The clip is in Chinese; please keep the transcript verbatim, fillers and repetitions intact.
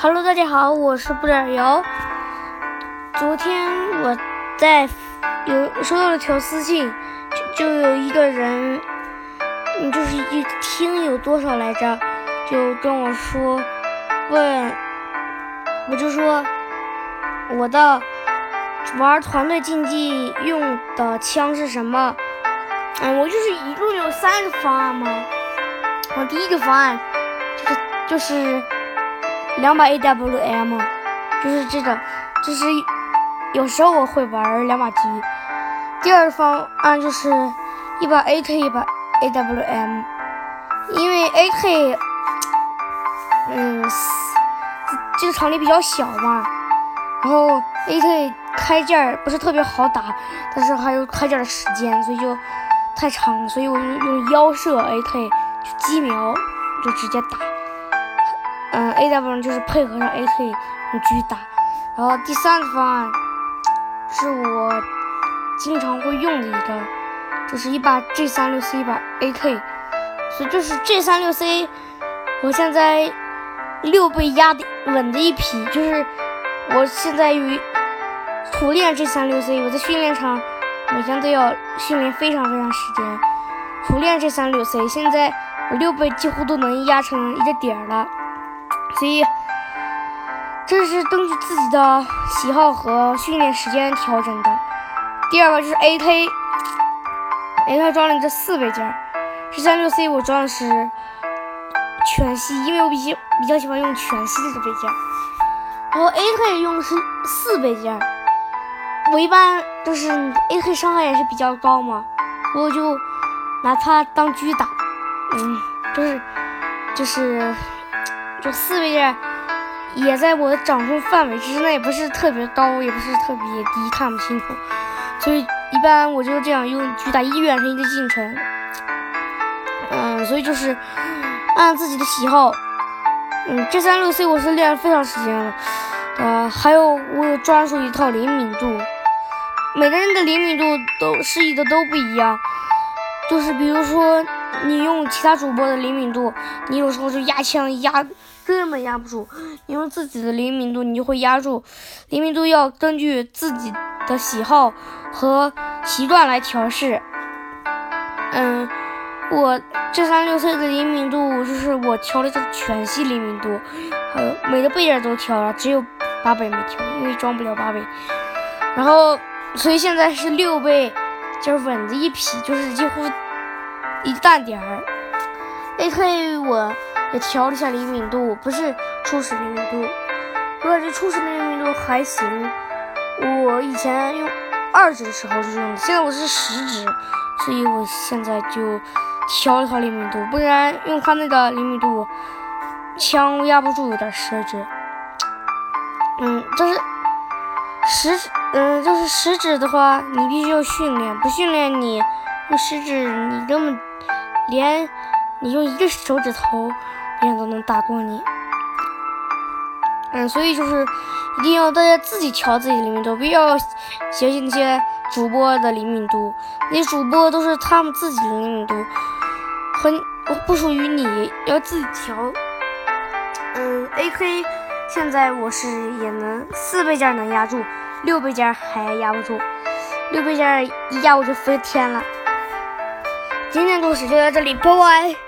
Hello， 大家好，我是不点油。昨天我在有收到了条私信，就, 就有一个人，就是一听有多少来着，就跟我说，问，我就说我的玩团队竞技用的枪是什么？嗯，我就是一共有三个方案嘛。我第一个方案就是就是。两把 A W M， 就是这个，就是有时候我会玩两把机。第二方案就是一把 A K 一把 A W M， 因为 A K 嗯这个场地比较小嘛，然后 A K 开件不是特别好打，但是还有开件的时间，所以就太长，所以我就用腰射 A K 去击瞄，就直接打。嗯 ，A W 就是配合上 A K 你去打，然后第三个方案是我经常会用的一个，就是一把 G 三六 C 一把 A K， 所以就是 G 三六 C 我现在六倍压稳的一匹，就是我现在与苦练 G 三六 C， 我在训练场每天都要训练非常非常时间，苦练 G 三六 C， 现在我六倍几乎都能压成一个点了。所以这是根据自己的喜好和训练时间调整的。第二个就是 A K， A K 装了这四倍件，是三六 C 我装的是全息，因为我比较比较喜欢用全息的这倍件，然后 A K 用的是四倍件，我一般就是 A K 伤害也是比较高嘛，我就拿它当狙打，嗯，就是就是。这四倍件也在我的掌控范围之内，不是特别高，也不是特别低，看不清楚，所以一般我就这样用狙打，一远程一个近程。嗯，所以就是按自己的喜好。嗯，这三六 C 我是练了非常时间了。呃，还有我有专属一套灵敏度，每个人的灵敏度都适宜的都不一样，就是比如说。你用其他主播的灵敏度，你有时候就压枪压根本压不住，你用自己的灵敏度你就会压住。灵敏度要根据自己的喜好和习惯来调试。嗯，我这三六 C 的灵敏度就是我调了这个全息灵敏度，还有每个倍件都调了，只有八倍没调，因为装不了八倍。然后所以现在是六倍，就是稳的一匹，就是几乎一旦点儿 ，A K 我也调了一下灵敏度，不是初始灵敏度。我感觉初始灵敏度还行。我以前用二指的时候就是用，现在我是十指，所以我现在就调了一下灵敏度，不然用他那个灵敏度，枪压不住，有点失职。嗯，就是十，嗯，就是十指的话，你必须要训练，不训练你。用食指，你根本连你用一个手指头，别人都能打过你。嗯，所以就是一定要大家自己调自己的灵敏度，不要学习那些主播的灵敏度。那些主播都是他们自己的灵敏度，很不属于你，要自己调。嗯 ，A K 现在我是也能四倍件能压住，六倍件还压不住，六倍件一压我就飞天了。今天的故事就到这里，拜拜。